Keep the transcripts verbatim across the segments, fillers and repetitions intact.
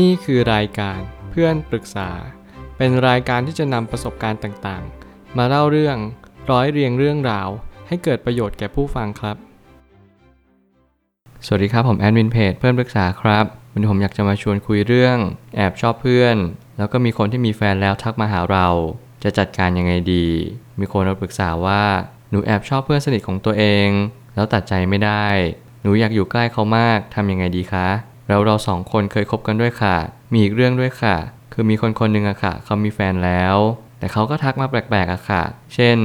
นี่คือรายการเพื่อนปรึกษาเป็นรายการที่จะนำประสบการณ์ต่างๆมาเล่าเรื่องร้อยเรียงเรื่องราวให้เกิดประโยชน์แก่ผู้ฟังครับสวัสดีครับผมแอดมินเพจเพื่อนปรึกษาครับวันนี้ผมอยากจะมาชวนคุยเรื่องแอบชอบเพื่อนแล้วก็มีคนที่มีแฟนแล้วทักมาหาเราจะจัดการยังไงดีมีคนมาปรึกษาว่าหนูแอบชอบเพื่อนสนิทของตัวเองแล้วตัดใจไม่ได้หนูอยากอยู่ใกล้เขามากทำยังไงดีคะแล้วเราสองคนเคยคบกันด้วยค่ะมีอีกเรื่องด้วยค่ะคือมีคนคนหนึ่งอะค่ะเขามีแฟนแล้วแต่เขาก็ทักมาแปลกๆอะค่ะเช่น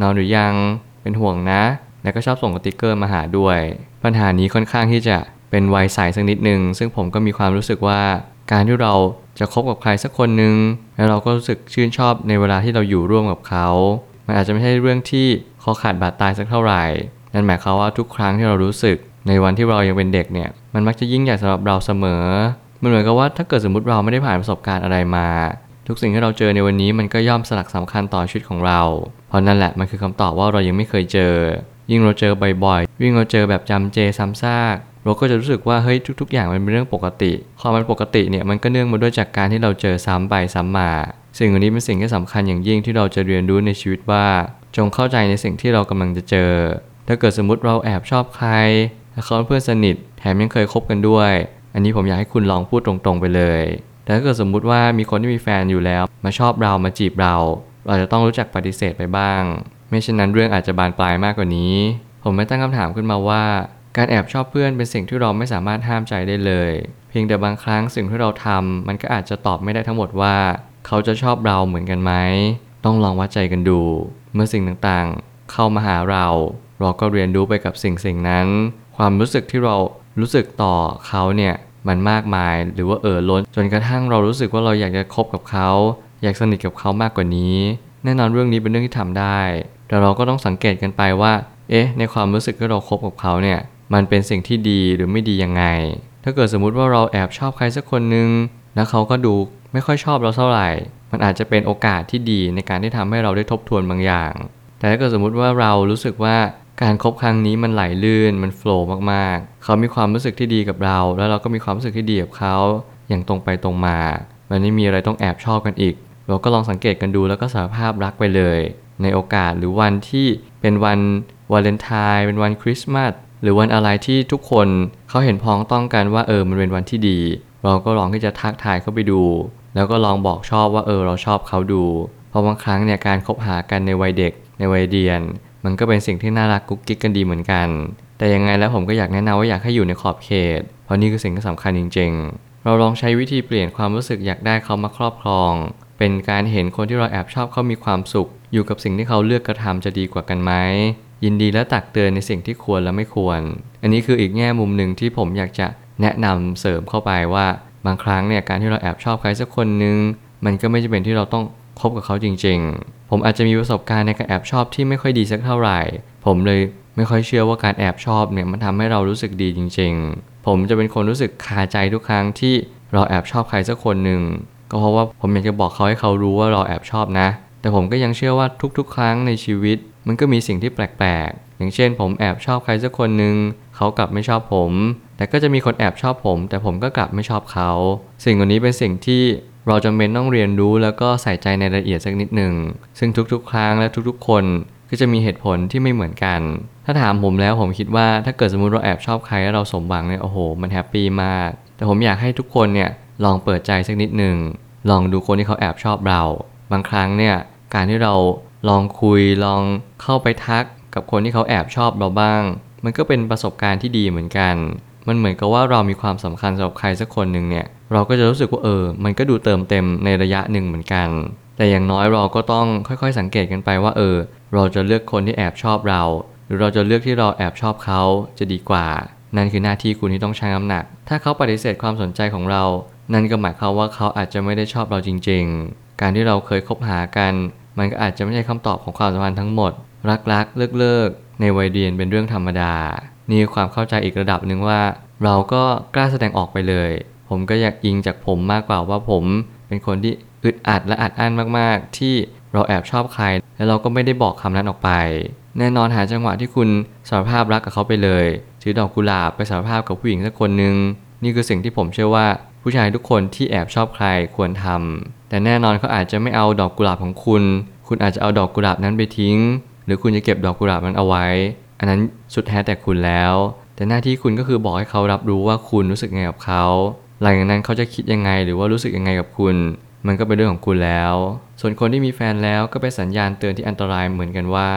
นอนหรือยังเป็นห่วงนะแล้วก็ชอบส่งสติกเกอร์มาหาด้วยปัญหานี้ค่อนข้างที่จะเป็นวัยใสสักนิดนึงซึ่งผมก็มีความรู้สึกว่าการที่เราจะคบกับใครสักคนนึงแล้วเราก็รู้สึกชื่นชอบในเวลาที่เราอยู่ร่วมกับเขามันอาจจะไม่ใช่เรื่องที่คอขาดบาดตายสักเท่าไหร่นั่นหมายความว่าทุกครั้งที่เรารู้สึกในวันที่เรายังเป็นเด็กเนี่ยมันมักจะยิ่งใหญ่สำหรับเราเสมอมันเหมือนกับว่าถ้าเกิดสมมติเราไม่ได้ผ่านประสบการณ์อะไรมาทุกสิ่งที่เราเจอในวันนี้มันก็ย่อมสลักสำคัญต่อชีวิตของเราเพราะนั่นแหละมันคือคำตอบว่าเรายังไม่เคยเจอยิ่งเราเจอบ่อยๆยิ่งเราเจอแบบจำเจซ้ำซากเราก็จะรู้สึกว่าเฮ้ยทุกๆอย่างมันเป็นเรื่องปกติความมันปกติเนี่ยมันก็เนื่องมาด้วยจากการที่เราเจอซ้ำไปซ้ำมาสิ่งนี้เป็นสิ่งที่สำคัญอย่างยิ่งที่เราจะเรียนรู้ในชีวิตว่าจงเข้าใจในสิ่งที่เรากำลังจะเจอถ้าเกิดสมมติเราแอบชอบใครเขาเป็นเพื่อนสนิทแถมยังเคยคบกันด้วยอันนี้ผมอยากให้คุณลองพูดตรงๆไปเลยแต่ถ้าเกิดสมมุติว่ามีคนที่มีแฟนอยู่แล้วมาชอบเรามาจีบเราเราจะต้องรู้จักปฏิเสธไปบ้างไม่เช่นนั้นเรื่องอาจจะบานปลายมากกว่านี้ผมไม่ตั้งคำถามขึ้นมาว่าการแอบชอบเพื่อนเป็นสิ่งที่เราไม่สามารถห้ามใจได้เลยเพียงแต่บางครั้งสิ่งที่เราทำมันก็อาจจะตอบไม่ได้ทั้งหมดว่าเขาจะชอบเราเหมือนกันไหมต้องลองวัดใจกันดูเมื่อสิ่งต่างๆเข้ามาหาเราเราก็เรียนรู้ไปกับสิ่งสิ่งนั้นความรู้สึกที่เรารู้สึกต่อเขาเนี่ยมันมากมายหรือว่าเอ่อล้นจนกระทั่งเรารู้สึกว่าเราอยากจะคบกับเขาอยากสนิทกับเขามากกว่านี้แน่นอนเรื่องนี้เป็นเรื่องที่ทำได้แต่เราก็ต้องสังเกตกันไปว่าเอ๊ะในความรู้สึกที่เราคบกับเขาเนี่ยมันเป็นสิ่งที่ดีหรือไม่ดียังไงถ้าเกิดสมมุติว่าเราแอบชอบใครสักคนนึงแล้วเขาก็ดูไม่ค่อยชอบเราเท่าไหร่มันอาจจะเป็นโอกาสที่ดีในการที่ทำให้เราได้ทบทวนบางอย่างแต่ถ้าเกิดสมมุติว่าเรารู้สึกว่าการคบครั้งนี้มันไหลลื่นมันโฟลว์มากๆเขามีความรู้สึกที่ดีกับเราแล้วเราก็มีความรู้สึกที่ดีกับเขาอย่างตรงไปตรงมามันไม่มีอะไรต้องแอบชอบกันอีกเราก็ลองสังเกตกันดูแล้วก็สารภาพรักไปเลยในโอกาสหรือวันที่เป็นวันวาเลนไทน์เป็นวันคริสต์มาสหรือวันอะไรที่ทุกคนเขาเห็นพ้องต้องกันว่าเออมันเป็นวันที่ดีเราก็ลองที่จะทักทายเขาไปดูแล้วก็ลองบอกชอบว่าเออเราชอบเขาดูเพราะบางครั้งเนี่ยการคบหากันในวัยเด็กในวัยเรียนมันก็เป็นสิ่งที่น่ารักกุ๊กกิ๊กกันดีเหมือนกันแต่ยังไงแล้วผมก็อยากแนะนำว่าอยากให้อยู่ในขอบเขตเพราะนี่คือสิ่งที่สำคัญจริงๆเราลองใช้วิธีเปลี่ยนความรู้สึกอยากได้เขามาครอบครองเป็นการเห็นคนที่เราแอบชอบเขามีความสุขอยู่กับสิ่งที่เขาเลือกกระทำจะดีกว่ากันไหมยินดีและตักเตือนในสิ่งที่ควรและไม่ควรอันนี้คืออีกแง่มุมหนึ่งที่ผมอยากจะแนะนำเสริมเข้าไปว่าบางครั้งเนี่ยการที่เราแอบชอบใครสักคนนึงมันก็ไม่จำเป็นที่เราต้องคบกับเขาจริงๆผมอาจจะมีประสบการณ์ในการแอบชอบที่ไม่ค่อยดีสักเท่าไหร่ผมเลยไม่ค่อยเชื่อว่าการแอบชอบเนี่ยมันทำให้เรารู้สึกดีจริงๆผมจะเป็นคนรู้สึกคาใจทุกครั้งที่เราแอบชอบใครสักคนหนึ่งก็เพราะว่าผมอยากจะบอกเขาให้เขารู้ว่าเราแอบชอบนะแต่ผมก็ยังเชื่อว่าทุกๆครั้งในชีวิตมันก็มีสิ่งที่แปลกๆอย่างเช่นผมแอบชอบใครสักคนหนึ่งเขากลับไม่ชอบผมแต่ก็จะมีคนแอบชอบผมแต่ผมก็กลับไม่ชอบเขาสิ่งเหล่านี้เป็นสิ่งที่เราจำเป็นต้องเรียนรู้แล้วก็ใส่ใจในรายละเอียดสักนิดหนึ่งซึ่งทุกๆครั้งและทุกๆคนก็จะมีเหตุผลที่ไม่เหมือนกันถ้าถามผมแล้วผมคิดว่าถ้าเกิดสมมุติเราแอบชอบใครแล้วเราสมหวังเนี่ยโอ้โหมันแฮปปี้มากแต่ผมอยากให้ทุกคนเนี่ยลองเปิดใจสักนิดหนึ่งลองดูคนที่เขาแอบชอบเราบางครั้งเนี่ยการที่เราลองคุยลองเข้าไปทักกับคนที่เขาแอบชอบเราบ้างมันก็เป็นประสบการณ์ที่ดีเหมือนกันมันเหมือนกับว่าเรามีความสำคัญสำหรับใครสักคนหนึ่งเนี่ยเราก็จะรู้สึกว่าเออมันก็ดูเติมเต็มในระยะหนึ่งเหมือนกันแต่อย่างน้อยเราก็ต้องค่อยๆสังเกตกันไปว่าเออเราจะเลือกคนที่แอบชอบเราหรือเราจะเลือกที่เราแอบชอบเขาจะดีกว่านั่นคือหน้าที่คุณที่ต้องชั่งน้ำหนักถ้าเขาปฏิเสธความสนใจของเรานั่นก็หมายความว่าเขาอาจจะไม่ได้ชอบเราจริงๆการที่เราเคยคบหากันมันก็อาจจะไม่ใช่คำตอบของความสัมพันธ์ทั้งหมดรักๆเลิกๆในวัยเรียนเป็นเรื่องธรรมดานี่คือความเข้าใจอีกระดับหนึ่งว่าเราก็กล้าแสดงออกไปเลยผมก็อยากยิงจากผมมากกว่าว่าผมเป็นคนที่อึดอัดและอัดอั้นมากๆที่เราแอบชอบใครแล้วเราก็ไม่ได้บอกคำนั้นออกไปแน่นอนหาจังหวะที่คุณสารภาพรักกับเขาไปเลยถือดอกกุหลาบไปสารภาพกับผู้หญิงสักคนนึงนี่คือสิ่งที่ผมเชื่อว่า ผู้ชายทุกคนที่แอบชอบใครควรทำแต่แน่นอนเขาอาจจะไม่เอาดอกกุหลาบของคุณคุณอาจจะเอาดอกกุหลาบนั้นไปทิ้งหรือคุณจะเก็บดอกกุหลาบนั้นเอาไว้อันนั้นสุดแท้แต่คุณแล้วแต่หน้าที่คุณก็คือบอกให้เขารับรู้ว่าคุณรู้สึกไงกับเขาหลังจากนั้นเขาจะคิดยังไงหรือว่ารู้สึกยังไงกับคุณมันก็เป็นเรื่องของคุณแล้วส่วนคนที่มีแฟนแล้วก็เป็นสัญญาณเตือนที่อันตรายเหมือนกันว่า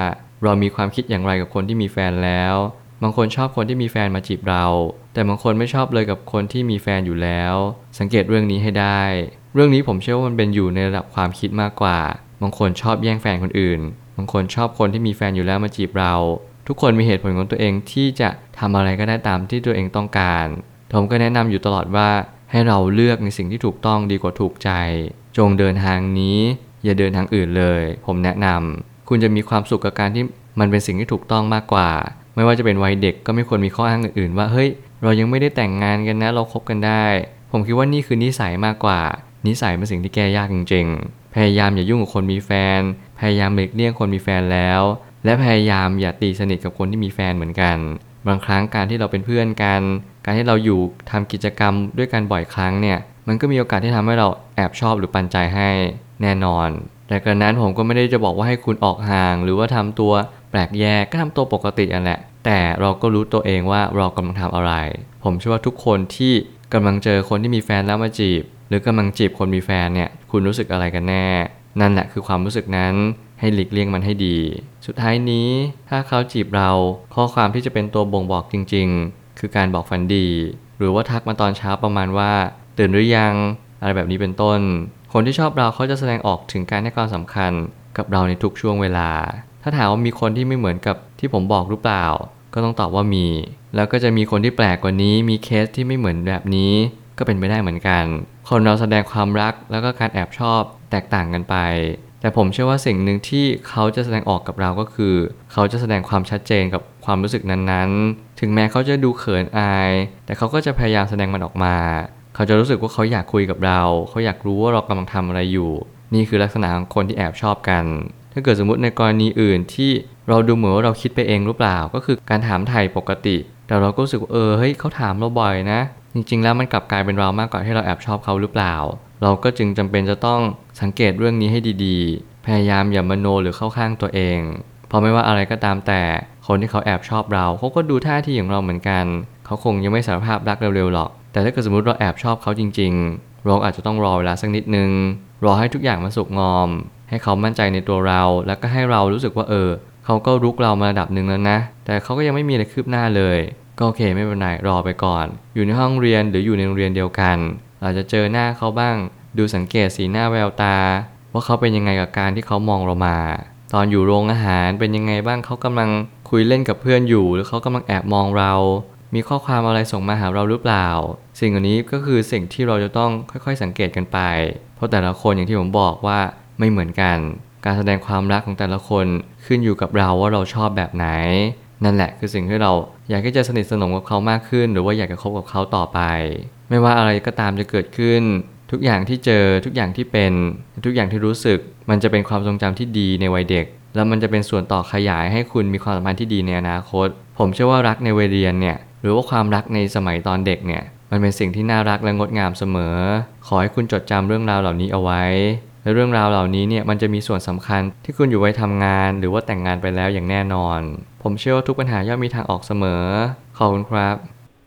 เรามีความคิดอย่างไรกับคนที่มีแฟนแล้วบางคนชอบคนที่มีแฟนมาจีบเราแต่บางคนไม่ชอบเลยกับคนที่มีแฟนอยู่แล้วสังเกตเรื่องนี้ให้ได้เรื่องนี้ผมเชื่อว่ามันเป็นอยู่ในระดับความคิดมากกว่าบางคนชอบแย่งแฟนคนอื่นบางคนชอบคนที่มีแฟนอยู่แล้วมาจีบเราทุกคนมีเหตุผลของตัวเองที่จะทำอะไรก็ได้ตามที่ตัวเองต้องการผมก็แนะนำอยู่ตลอดว่าให้เราเลือกในสิ่งที่ถูกต้องดีกว่าถูกใจจงเดินทางนี้อย่าเดินทางอื่นเลยผมแนะนำคุณจะมีความสุขกับการที่มันเป็นสิ่งที่ถูกต้องมากกว่าไม่ว่าจะเป็นวัยเด็กก็ไม่ควรมีข้ออ้างอื่นๆว่าเฮ้ยเรายังไม่ได้แต่งงานกันนะเราคบกันได้ผมคิดว่านี่คือนิสัยมากกว่านิสัยเป็นสิ่งที่แก้ยากจริงๆพยายามอย่ายุ่งกับคนมีแฟนพยายามหลีกเลี่ยงคนมีแฟนแล้วและพยายามอย่าตีสนิทกับคนที่มีแฟนเหมือนกันบางครั้งการที่เราเป็นเพื่อนกันการที่เราอยู่ทำกิจกรรมด้วยกันบ่อยครั้งเนี่ยมันก็มีโอกาสที่ทำให้เราแอบชอบหรือปันใจให้แน่นอนแต่กระนั้นผมก็ไม่ได้จะบอกว่าให้คุณออกห่างหรือว่าทำตัวแปลกแยกก็ทำตัวปกติอันแหละแต่เราก็รู้ตัวเองว่าเรากำลังทำอะไรผมเชื่อว่าทุกคนที่กำลังเจอคนที่มีแฟนแล้วมาจีบหรือกำลังจีบคนมีแฟนเนี่ยคุณรู้สึกอะไรกันแน่นั่นแหละคือความรู้สึกนั้นให้หลีกเลี่ยงมันให้ดีสุดท้ายนี้ถ้าเขาจีบเราข้อความที่จะเป็นตัวบ่งบอกจริงๆคือการบอกฝันดีหรือว่าทักมาตอนเช้าประมาณว่าตื่นหรือยังอะไรแบบนี้เป็นต้นคนที่ชอบเราเขาจะแสดงออกถึงการให้ความสำคัญกับเราในทุกช่วงเวลาถ้าถามว่ามีคนที่ไม่เหมือนกับที่ผมบอกหรือเปล่าก็ต้องตอบว่ามีแล้วก็จะมีคนที่แปลกกว่านี้มีเคสที่ไม่เหมือนแบบนี้ก็เป็นไปได้เหมือนกันคนเราแสดงความรักแล้วก็การแอบชอบแตกต่างกันไปแต่ผมเชื่อว่าสิ่งหนึ่งที่เขาจะแสดงออกกับเราก็คือเขาจะแสดงความชัดเจนกับความรู้สึกนั้นๆถึงแม้เขาจะดูเขินอายแต่เขาก็จะพยายามแสดงมันออกมาเขาจะรู้สึกว่าเขาอยากคุยกับเราเขาอยากรู้ว่าเรากำลังทำอะไรอยู่นี่คือลักษณะของคนที่แอบชอบกันถ้าเกิดสมมติในกรณีอื่นที่เราดูเหมือนว่าเราคิดไปเองหรือเปล่าก็คือการถามไถ่ปกติแต่เราก็รู้สึกว่าเออเฮ้ยเขาถามเราบ่อยนะจริงๆแล้วมันกลับกลายเป็นเรามากกว่าที่เราแอบชอบเขาหรือเปล่าเราก็จึงจำเป็นจะต้องสังเกตเรื่องนี้ให้ดีๆพยายามอย่ามโนหรือเข้าข้างตัวเองเพราะไม่ว่าอะไรก็ตามแต่คนที่เขาแอบชอบเราเขาก็ดูท่าทีของเราเหมือนกันเขาคงยังไม่สารภาพรักเร็วๆหรอกแต่ถ้าเกิดสมมติเราแอบชอบเขาจริงๆเราอาจจะต้องรอเวลาสักนิดนึงรอให้ทุกอย่างมันสุกงอมให้เขามั่นใจในตัวเราแล้วก็ให้เรารู้สึกว่าเออเขาก็รุกเรามาระดับหนึ่งแล้วนะแต่เขาก็ยังไม่มีอะไรคืบหน้าเลยก็โอเคไม่เป็นไรรอไปก่อนอยู่ในห้องเรียนหรืออยู่ในโรงเรียนเดียวกันเราจะเจอหน้าเขาบ้างดูสังเกตสีหน้าแววตาว่าเขาเป็นยังไงกับการที่เขามองเรามาตอนอยู่โรงอาหารเป็นยังไงบ้างเขากำลังคุยเล่นกับเพื่อนอยู่หรือเขากำลังแอบมองเรามีข้อความอะไรส่งมาหาเราหรือเปล่าสิ่งเหล่านี้ก็คือสิ่งที่เราจะต้องค่อยๆสังเกตกันไปเพราะแต่ละคนอย่างที่ผมบอกว่าไม่เหมือนกันการแสดงความรักของแต่ละคนขึ้นอยู่กับเราว่าเราชอบแบบไหนนั่นแหละคือสิ่งที่เราอยากที่จะสนิทสนมกับเขามากขึ้นหรือว่าอยากจะคบกับเขาต่อไปไม่ว่าอะไรก็ตามจะเกิดขึ้นทุกอย่างที่เจอทุกอย่างที่เป็นทุกอย่างที่รู้สึกมันจะเป็นความทรงจำที่ดีในวัยเด็กแล้วมันจะเป็นส่วนต่อขยายให้คุณมีความสัมพันธ์ที่ดีในอนาคตผมเชื่อว่ารักในวัยเรียนเนี่ยหรือว่าความรักในสมัยตอนเด็กเนี่ยมันเป็นสิ่งที่น่ารักและงดงามเสมอขอให้คุณจดจำเรื่องราวเหล่านี้เอาไว้และเรื่องราวเหล่านี้เนี่ยมันจะมีส่วนสำคัญที่คุณอยู่ไว้ทำงานหรือว่าแต่งงานไปแล้วอย่างแน่นอนผมเชื่อว่าทุกปัญหาย่อมมีทางออกเสมอขอบคุณครับ